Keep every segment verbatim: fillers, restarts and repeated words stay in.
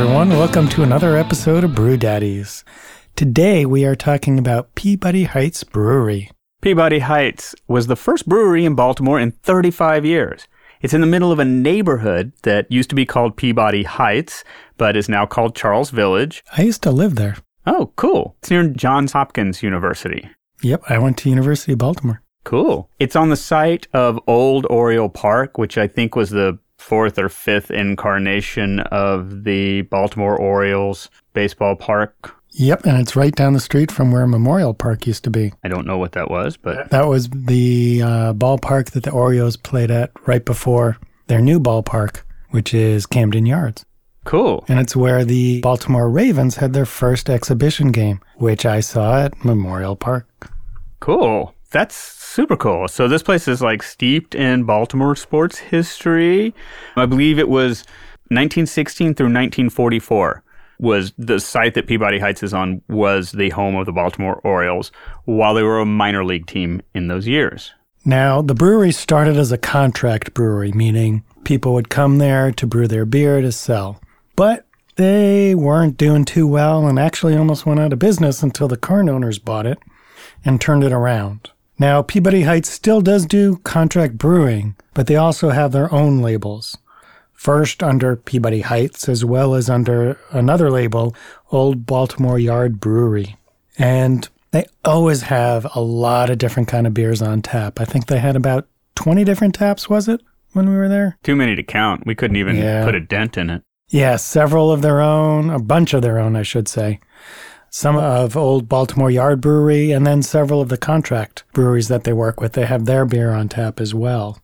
everyone. Welcome to another episode of Brew Daddies. Today we are talking about Peabody Heights Brewery. Peabody Heights was the first brewery in Baltimore in thirty-five years. It's in the middle of a neighborhood that used to be called Peabody Heights, but is now called Charles Village. I used to live there. Oh, cool. It's near Johns Hopkins University. Yep, I went to University of Baltimore. Cool. It's on the site of Old Oriole Park, which I think was the fourth or fifth incarnation of the Baltimore Orioles baseball park. Yep, and it's right down the street from where Memorial Park used to be. I don't know what that was, but... That was the uh, ballpark that the Orioles played at right before their new ballpark, which is Camden Yards. Cool. And it's where the Baltimore Ravens had their first exhibition game, which I saw at Memorial Park. Cool. That's super cool. So this place is like steeped in Baltimore sports history. I believe it was nineteen sixteen through nineteen forty-four. Was the site that Peabody Heights is on was the home of the Baltimore Orioles while they were a minor league team in those years. Now, the brewery started as a contract brewery, meaning people would come there to brew their beer to sell. But they weren't doing too well and actually almost went out of business until the current owners bought it and turned it around. Now, Peabody Heights still does do contract brewing, but they also have their own labels. First under Peabody Heights, as well as under another label, Old Baltimore Yard Brewery. And they always have a lot of different kind of beers on tap. I think they had about twenty different taps, was it, when we were there? Too many to count. We couldn't even yeah. put a dent in it. Yeah, several of their own, a bunch of their own, I should say. Some of Old Baltimore Yard Brewery, and then several of the contract breweries that they work with. They have their beer on tap as well.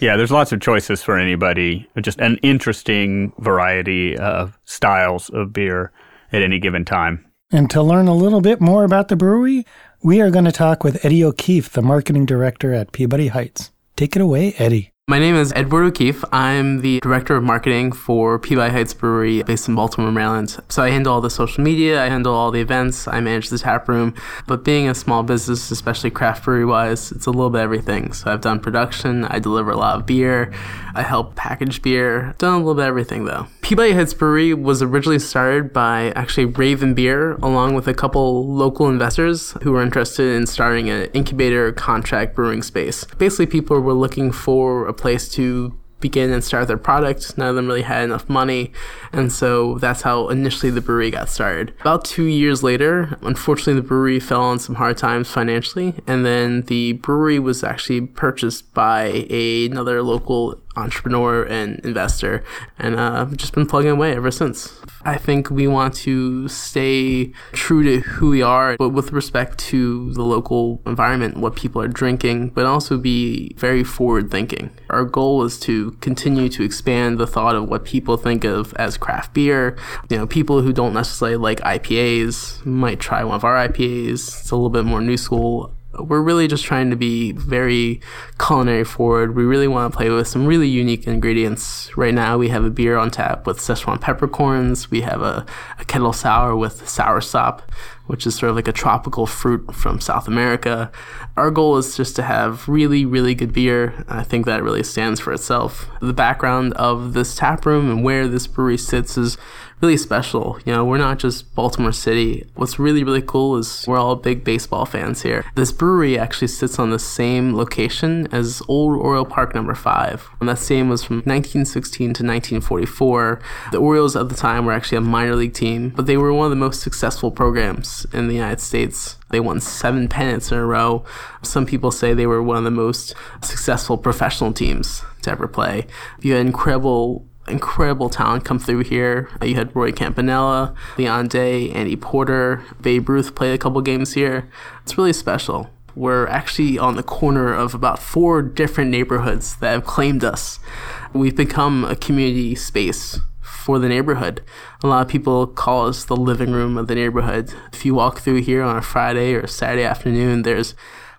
Yeah, there's lots of choices for anybody. Just an interesting variety of styles of beer at any given time. And to learn a little bit more about the brewery, we are going to talk with Eddie O'Keefe, the marketing director at Peabody Heights. Take it away, Eddie. My name is Edward O'Keefe. I'm the director of marketing for Peabody Heights Brewery based in Baltimore, Maryland. So I handle all the social media, I handle all the events, I manage the tap room. But being a small business, especially craft brewery-wise, it's a little bit everything. So I've done production, I deliver a lot of beer, I help package beer, done a little bit of everything though. Peabody Heights Brewery was originally started by actually Raven Beer, along with a couple local investors who were interested in starting an incubator contract brewing space. Basically, people were looking for a place to begin and start their product. None of them really had enough money, and so that's how initially the brewery got started. About two years later, unfortunately, the brewery fell on some hard times financially, and then the brewery was actually purchased by a, another local entrepreneur and investor, and uh, I've just been plugging away ever since. I think we want to stay true to who we are, but with respect to the local environment, what people are drinking, but also be very forward thinking. Our goal is to continue to expand the thought of what people think of as craft beer. You know, people who don't necessarily like I P As might try one of our I P As. It's a little bit more new school. We're really just trying to be very culinary forward. We really want to play with some really unique ingredients. Right now, we have a beer on tap with Sichuan peppercorns. We have a, a kettle sour with soursop, which is sort of like a tropical fruit from South America. Our goal is just to have really, really good beer. I think that really stands for itself. The background of this tap room and where this brewery sits is really special. You know, we're not just Baltimore City. What's really, really cool is we're all big baseball fans here. This brewery actually sits on the same location as Old Oriole Park number five. And that same was from nineteen sixteen to nineteen forty-four. The Orioles at the time were actually a minor league team, but they were one of the most successful programs in the United States. They won seven pennants in a row. Some people say they were one of the most successful professional teams to ever play. You had incredible incredible talent come through here. You had Roy Campanella, Leon Day, Andy Porter, Babe Ruth played a couple games here. It's really special. We're actually on the corner of about four different neighborhoods that have claimed us. We've become a community space for the neighborhood. A lot of people call us the living room of the neighborhood. If you walk through here on a Friday or Saturday afternoon, there's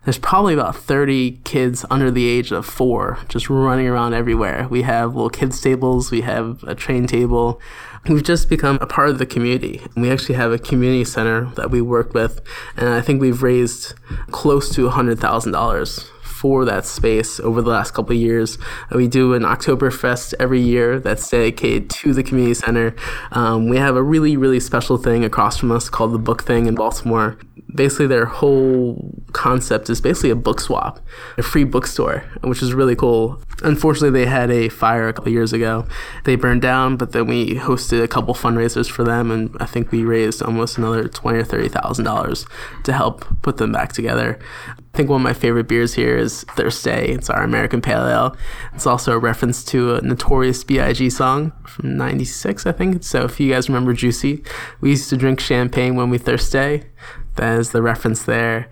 There's probably about thirty kids under the age of four just running around everywhere. We have little kids' tables. We have a train table. We've just become a part of the community. We actually have a community center that we work with, and I think we've raised close to one hundred thousand dollars for that space over the last couple of years. We do an Oktoberfest every year that's dedicated to the community center. Um, we have a really, really special thing across from us called the Book Thing in Baltimore. Basically, their whole concept is basically a book swap, a free bookstore, which is really cool. Unfortunately, they had a fire a couple of years ago. They burned down, but then we hosted a couple fundraisers for them, and I think we raised almost another twenty or thirty thousand dollars to help put them back together. I think one of my favorite beers here is Thursday. It's our American Pale Ale. It's also a reference to a Notorious B I G song from ninety-six, I think. So if you guys remember Juicy, we used to drink champagne when we Thursday. That is the reference there.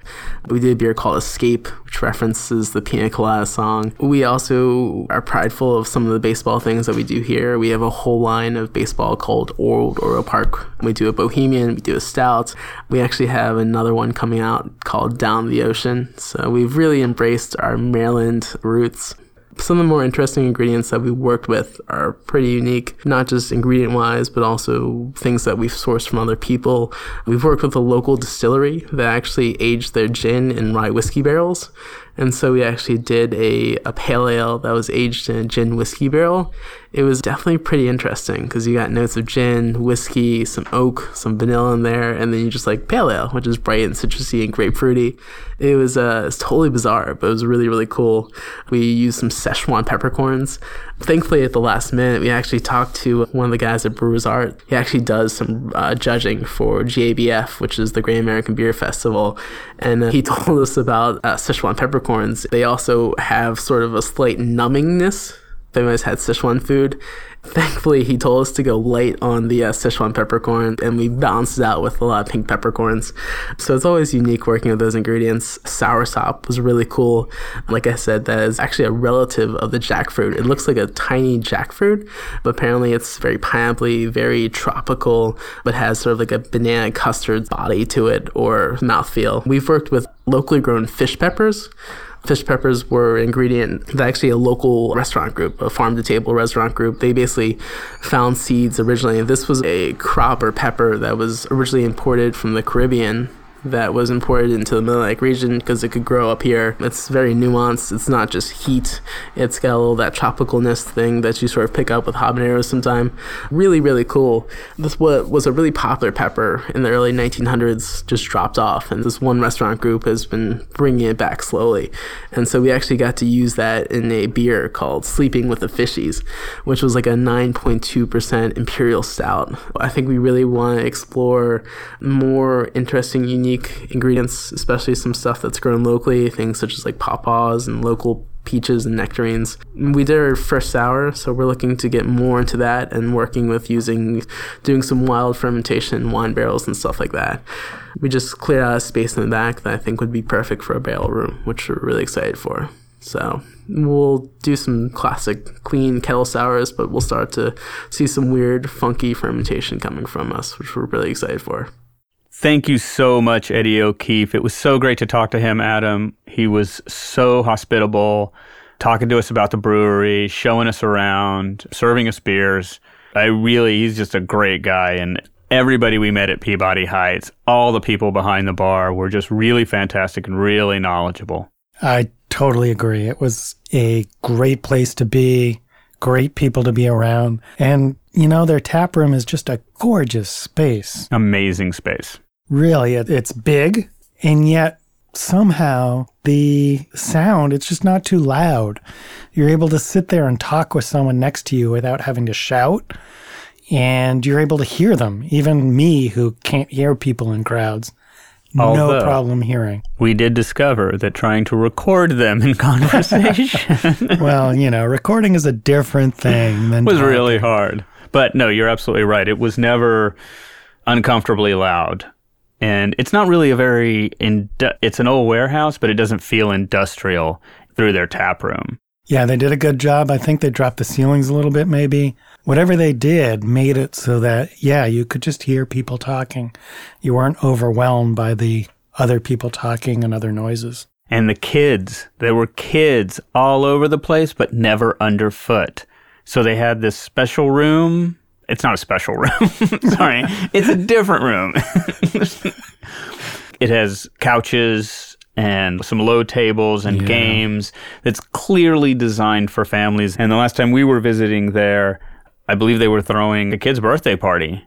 We did a beer called Escape, which references the Pina Colada song. We also are prideful of some of the baseball things that we do here. We have a whole line of baseball called Old Oriole Park. We do a Bohemian, we do a Stout. We actually have another one coming out called Down the Ocean. So we've really embraced our Maryland roots. Some of the more interesting ingredients that we worked with are pretty unique, not just ingredient-wise, but also things that we've sourced from other people. We've worked with a local distillery that actually aged their gin in rye whiskey barrels. And so we actually did a, a pale ale that was aged in a gin whiskey barrel. It was definitely pretty interesting because you got notes of gin, whiskey, some oak, some vanilla in there, and then you just like pale ale, which is bright and citrusy and grapefruity. It was, uh, it was totally bizarre, but it was really, really cool. We used some Sichuan peppercorns. Thankfully, at the last minute, we actually talked to one of the guys at Brewers Art. He actually does some uh, judging for G A B F, which is the Great American Beer Festival, and uh, he told us about uh, Sichuan peppercorns. They also have sort of a slight numbingness. They always had Sichuan food. Thankfully, he told us to go light on the uh, Sichuan peppercorn, and we balanced it out with a lot of pink peppercorns. So it's always unique working with those ingredients. Soursop was really cool. Like I said, that is actually a relative of the jackfruit. It looks like a tiny jackfruit, but apparently it's very pineapple-y, very tropical, but has sort of like a banana custard body to it or mouthfeel. We've worked with locally grown fish peppers. Fish peppers were an ingredient that actually a local restaurant group, a farm-to-table restaurant group, they basically found seeds originally. This was a crop or pepper that was originally imported from the Caribbean that was imported into the Mid-Atlantic region because it could grow up here. It's very nuanced. It's not just heat. It's got a little that tropicalness thing that you sort of pick up with habaneros sometime. Really, really cool. This was a really popular pepper in the early nineteen hundreds, just dropped off, and this one restaurant group has been bringing it back slowly. And so we actually got to use that in a beer called Sleeping with the Fishies, which was like a nine point two percent imperial stout. I think we really want to explore more interesting, unique ingredients, especially some stuff that's grown locally, things such as like pawpaws and local peaches and nectarines. We did our fresh sour, so we're looking to get more into that and working with using, doing some wild fermentation in wine barrels and stuff like that. We just cleared out a space in the back that I think would be perfect for a barrel room, which we're really excited for. So we'll do some classic clean kettle sours, but we'll start to see some weird, funky fermentation coming from us, which we're really excited for. Thank you so much, Eddie O'Keefe. It was so great to talk to him, Adam. He was so hospitable, talking to us about the brewery, showing us around, serving us beers. I really, he's just a great guy. And everybody we met at Peabody Heights, all the people behind the bar were just really fantastic and really knowledgeable. I totally agree. It was a great place to be, great people to be around. And, you know, their tap room is just a gorgeous space. Amazing space. Really, it's big, and yet somehow the sound, it's just not too loud. You're able to sit there and talk with someone next to you without having to shout, and you're able to hear them. Even me, who can't hear people in crowds, although, no problem hearing. We did discover that trying to record them in conversation... well, you know, recording is a different thing than... was talking. Really hard. But no, you're absolutely right. It was never uncomfortably loud. And it's not really a very, indu- it's an old warehouse, but it doesn't feel industrial through their tap room. Yeah, they did a good job. I think they dropped the ceilings a little bit, maybe. Whatever they did made it so that, yeah, you could just hear people talking. You weren't overwhelmed by the other people talking and other noises. And the kids, there were kids all over the place, but never underfoot. So they had this special room. It's not a special room. Sorry. It's a different room. It has couches and some low tables and yeah. games that's clearly designed for families. And the last time we were visiting there, I believe they were throwing a kid's birthday party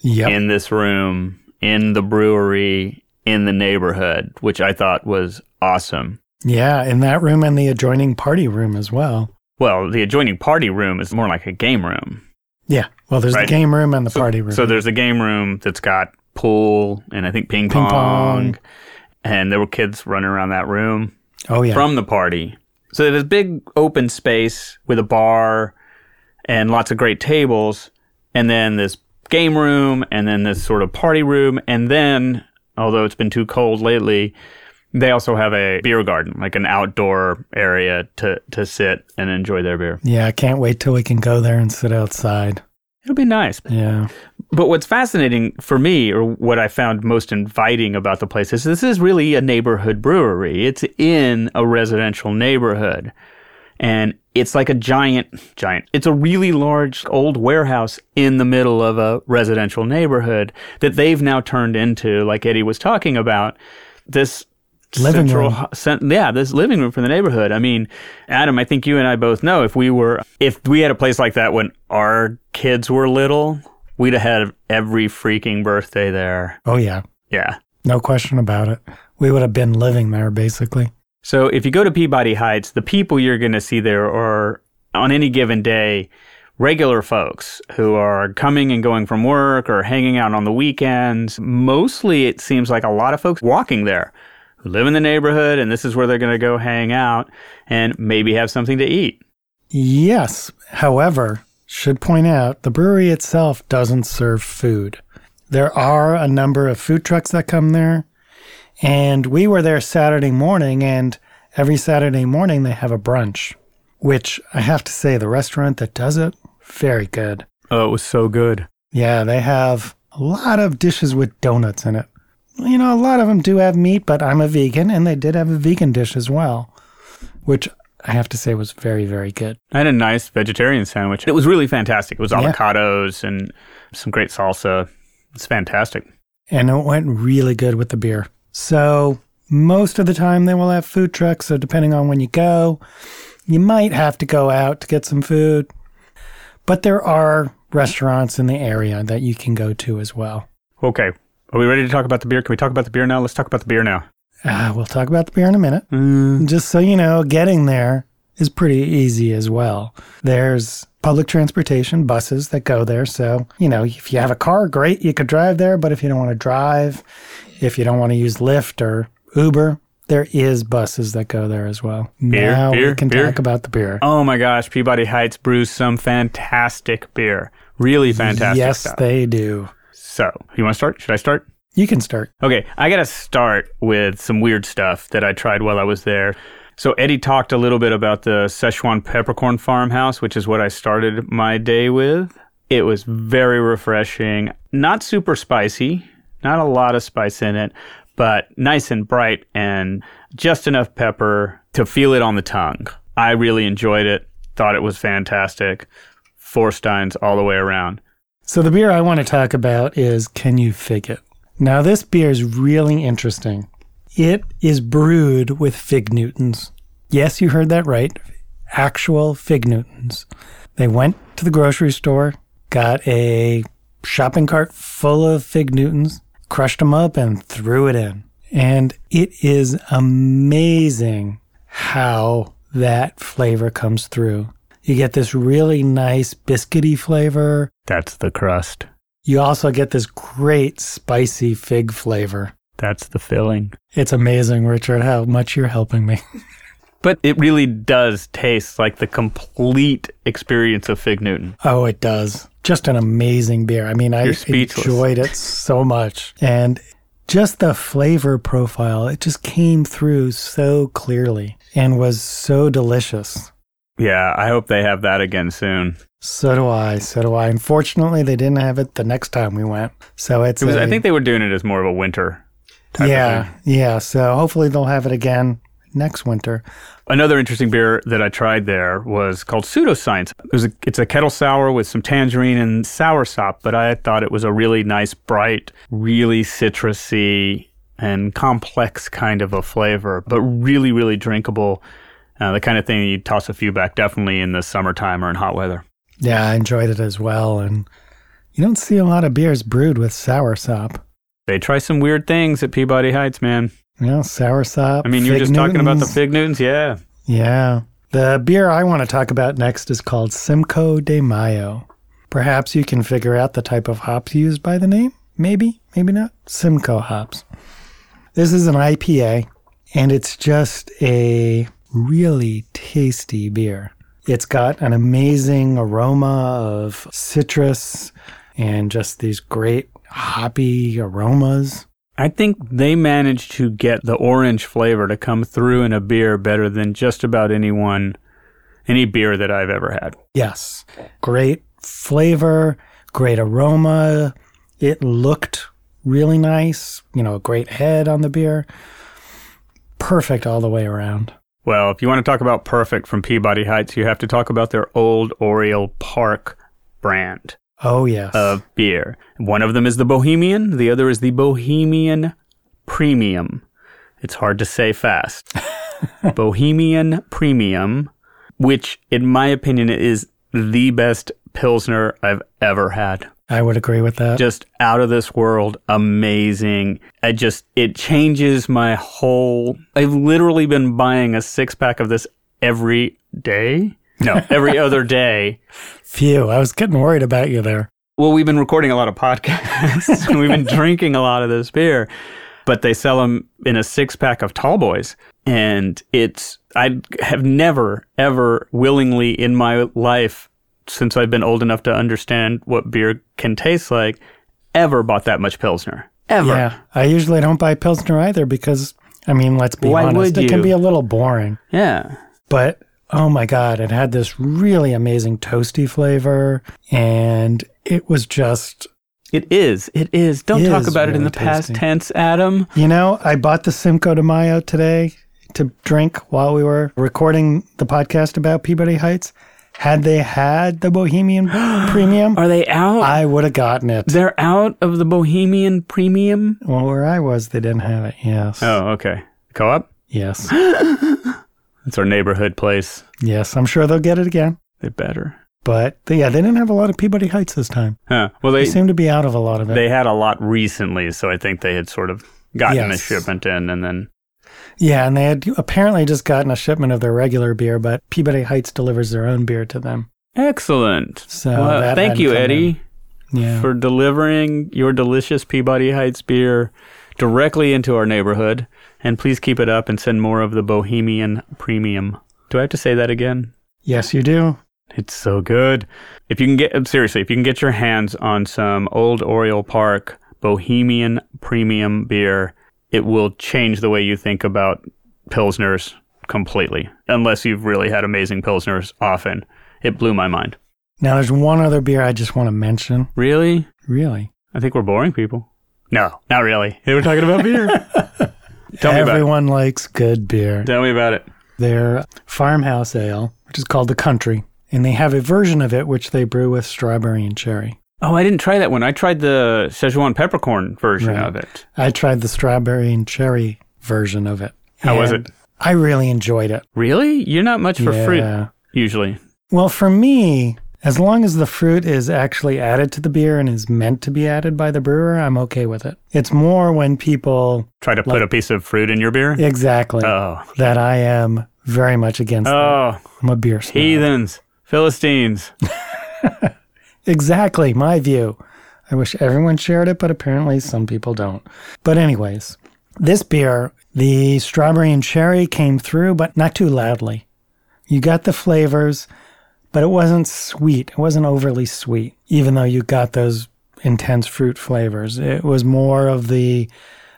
yep. in this room, in the brewery, in the neighborhood, which I thought was awesome. Yeah, in that room and the adjoining party room as well. Well, the adjoining party room is more like a game room. Yeah, well, there's right? the game room and the so, party room. So there's a game room that's got pool and I think ping, ping pong. pong. And there were kids running around that room oh, yeah. from the party. So there's a big open space with a bar and lots of great tables, and then this game room, and then this sort of party room. And then, although it's been too cold lately, they also have a beer garden, like an outdoor area to, to sit and enjoy their beer. Yeah, I can't wait till we can go there and sit outside. It'll be nice. Yeah. But what's fascinating for me, or what I found most inviting about the place, is this is really a neighborhood brewery. It's in a residential neighborhood. And it's like a giant, giant, it's a really large old warehouse in the middle of a residential neighborhood that they've now turned into, like Eddie was talking about, this living central, room. Cent, yeah, this living room for the neighborhood. I mean, Adam, I think you and I both know if we were, if we had a place like that when our kids were little, we'd have had every freaking birthday there. Oh, yeah. Yeah. No question about it. We would have been living there, basically. So if you go to Peabody Heights, the people you're going to see there are, on any given day, regular folks who are coming and going from work or hanging out on the weekends. Mostly, it seems like a lot of folks walking there who live in the neighborhood, and this is where they're going to go hang out and maybe have something to eat. Yes. However, should point out, the brewery itself doesn't serve food. There are a number of food trucks that come there. And we were there Saturday morning, and every Saturday morning they have a brunch, which I have to say, the restaurant that does it, very good. Oh, it was so good. Yeah, they have a lot of dishes with donuts in it. You know, a lot of them do have meat, but I'm a vegan, and they did have a vegan dish as well, which I have to say was very, very good. I had a nice vegetarian sandwich. It was really fantastic. It was avocados yeah. and some great salsa. It's fantastic. And it went really good with the beer. So most of the time they will have food trucks, so depending on when you go, you might have to go out to get some food. But there are restaurants in the area that you can go to as well. Okay. Are we ready to talk about the beer? Can we talk about the beer now? Let's talk about the beer now. Uh, we'll talk about the beer in a minute. Mm. Just so you know, getting there is pretty easy as well. There's public transportation, buses that go there. So, you know, if you have a car, great, you could drive there. But if you don't want to drive, if you don't want to use Lyft or Uber, there is buses that go there as well. Beer, now beer, we can beer. talk about the beer. Oh my gosh, Peabody Heights brews some fantastic beer. Really fantastic Yes, stuff. They do. So, you want to start? Should I start? You can start. Okay, I got to start with some weird stuff that I tried while I was there. So Eddie talked a little bit about the Sichuan peppercorn farmhouse, which is what I started my day with. It was very refreshing, not super spicy, not a lot of spice in it, but nice and bright and just enough pepper to feel it on the tongue. I really enjoyed it, thought it was fantastic. Four steins all the way around. So the beer I want to talk about is Can You Fig It? Now this beer is really interesting. It is brewed with Fig Newtons. Yes, you heard that right. Actual Fig Newtons. They went to the grocery store, got a shopping cart full of Fig Newtons, crushed them up, and threw it in. And it is amazing how that flavor comes through. You get this really nice biscuity flavor. That's the crust. You also get this great spicy fig flavor. That's the filling. It's amazing, Richard, how much you're helping me. But it really does taste like the complete experience of Fig Newton. Oh, it does. Just an amazing beer. I mean, I enjoyed it so much. And just the flavor profile, it just came through so clearly and was so delicious. Yeah, I hope they have that again soon. So do I. So do I. Unfortunately, they didn't have it the next time we went. So it's. It was, a, I think they were doing it as more of a winter. Yeah, yeah. So hopefully they'll have it again next winter. Another interesting beer that I tried there was called Pseudoscience. It was a, it's a kettle sour with some tangerine and soursop, but I thought it was a really nice, bright, really citrusy, and complex kind of a flavor, but really, really drinkable. Uh, the kind of thing you'd toss a few back definitely in the summertime or in hot weather. Yeah, I enjoyed it as well. And you don't see a lot of beers brewed with soursop. They try some weird things at Peabody Heights, man. Yeah, soursop. I mean, you were just talking about the Fig Newtons, yeah. Yeah. The beer I want to talk about next is called Simcoe de Mayo. Perhaps you can figure out the type of hops used by the name. Maybe, maybe not. Simcoe hops. This is an I P A, and it's just a really tasty beer. It's got an amazing aroma of citrus and just these great hoppy aromas. I think they managed to get the orange flavor to come through in a beer better than just about anyone, any beer that I've ever had. Yes. Great flavor, great aroma. It looked really nice. You know, a great head on the beer. Perfect all the way around. Well, if you want to talk about perfect from Peabody Heights, you have to talk about their Old Oriole Park brand. Oh, yes. Of beer. One of them is the Bohemian. The other is the Bohemian Premium. It's hard to say fast. Bohemian Premium, which, in my opinion, is the best Pilsner I've ever had. I would agree with that. Just out of this world, amazing. I just, it changes my whole, I've literally been buying a six pack of this every day. No, every other day. Phew, I was getting worried about you there. Well, we've been recording a lot of podcasts, and we've been drinking a lot of this beer, but they sell them in a six-pack of tall boys, and it's, I have never, ever willingly in my life, since I've been old enough to understand what beer can taste like, ever bought that much Pilsner. Ever. Yeah, I usually don't buy Pilsner either because, I mean, let's be Why honest, it can be a little boring. Yeah. But... oh my God, it had this really amazing toasty flavor, and it was just... It is, it is. Don't talk about it in the past tense, Adam. You know, I bought the Simcoe de Mayo today to drink while we were recording the podcast about Peabody Heights. Had they had the Bohemian Premium... Are they out? I would have gotten it. They're out of the Bohemian Premium? Well, where I was, they didn't have it, yes. Oh, okay. Co-op? Yes. It's our neighborhood place. Yes, I'm sure they'll get it again. They better. But, they, yeah, they didn't have a lot of Peabody Heights this time. Huh. Well, they, they seem to be out of a lot of it. They had a lot recently, so I think they had sort of gotten yes. a shipment in and then... Yeah, and they had apparently just gotten a shipment of their regular beer, but Peabody Heights delivers their own beer to them. Excellent. So well, that thank you, Eddie, yeah. for delivering your delicious Peabody Heights beer directly into our neighborhood. And please keep it up and send more of the Bohemian Premium. Do I have to say that again? Yes, you do. It's so good. If you can get, seriously, if you can get your hands on some Old Oriole Park Bohemian Premium beer, it will change the way you think about Pilsners completely. Unless you've really had amazing Pilsners often. It blew my mind. Now, there's one other beer I just want to mention. Really? Really. I think we're boring people. No, not really. We're talking about beer. Tell me about it. Everyone likes good beer. Tell me about it. Their farmhouse ale, which is called The Country, and they have a version of it which they brew with strawberry and cherry. Oh, I didn't try that one. I tried the Sichuan peppercorn version right. of it. I tried the strawberry and cherry version of it. How was it? I really enjoyed it. Really? You're not much for yeah. fruit, usually. Well, for me, as long as the fruit is actually added to the beer and is meant to be added by the brewer, I'm okay with it. It's more when people... try to put like, a piece of fruit in your beer? Exactly. Oh. That I am very much against Oh. that. I'm a beer snob. Heathens. Philistines. Exactly. My view. I wish everyone shared it, but apparently some people don't. But anyways, this beer, the strawberry and cherry came through, but not too loudly. You got the flavors... but it wasn't sweet. It wasn't overly sweet, even though you got those intense fruit flavors. It was more of the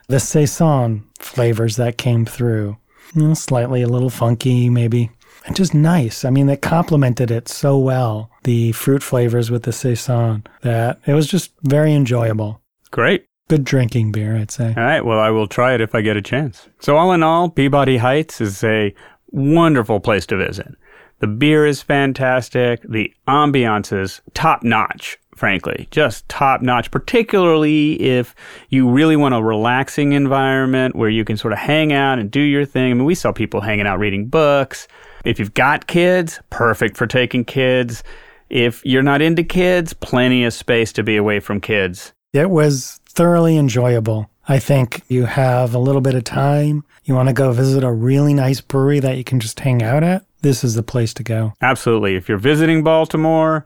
the saison flavors that came through. You know, slightly a little funky, maybe. And just nice. I mean, they complemented it so well, the fruit flavors with the saison, that it was just very enjoyable. Great. Good drinking beer, I'd say. All right. Well, I will try it if I get a chance. So all in all, Peabody Heights is a wonderful place to visit. The beer is fantastic. The ambiance is top-notch frankly. Just top-notch, particularly if you really want a relaxing environment where you can sort of hang out and do your thing. I mean, we saw people hanging out reading books. If you've got kids, perfect for taking kids. If you're not into kids, plenty of space to be away from kids. It was thoroughly enjoyable. I think you have a little bit of time. You want to go visit a really nice brewery that you can just hang out at. This is the place to go. Absolutely. If you're visiting Baltimore,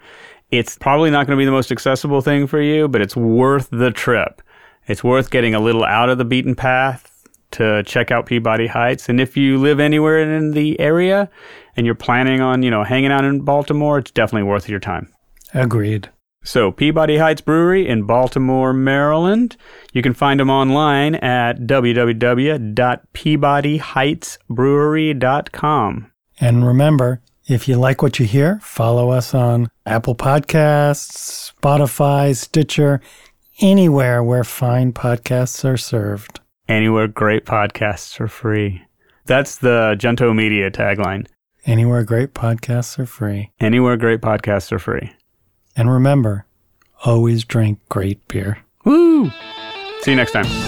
it's probably not going to be the most accessible thing for you, but it's worth the trip. It's worth getting a little out of the beaten path to check out Peabody Heights. And if you live anywhere in the area and you're planning on, you know, hanging out in Baltimore, it's definitely worth your time. Agreed. So, Peabody Heights Brewery in Baltimore, Maryland. You can find them online at w w w dot peabody heights brewery dot com. And remember, if you like what you hear, follow us on Apple Podcasts, Spotify, Stitcher, anywhere where fine podcasts are served. Anywhere great podcasts are free. That's the Junto Media tagline. Anywhere great podcasts are free. Anywhere great podcasts are free. And remember, always drink great beer. Woo! See you next time.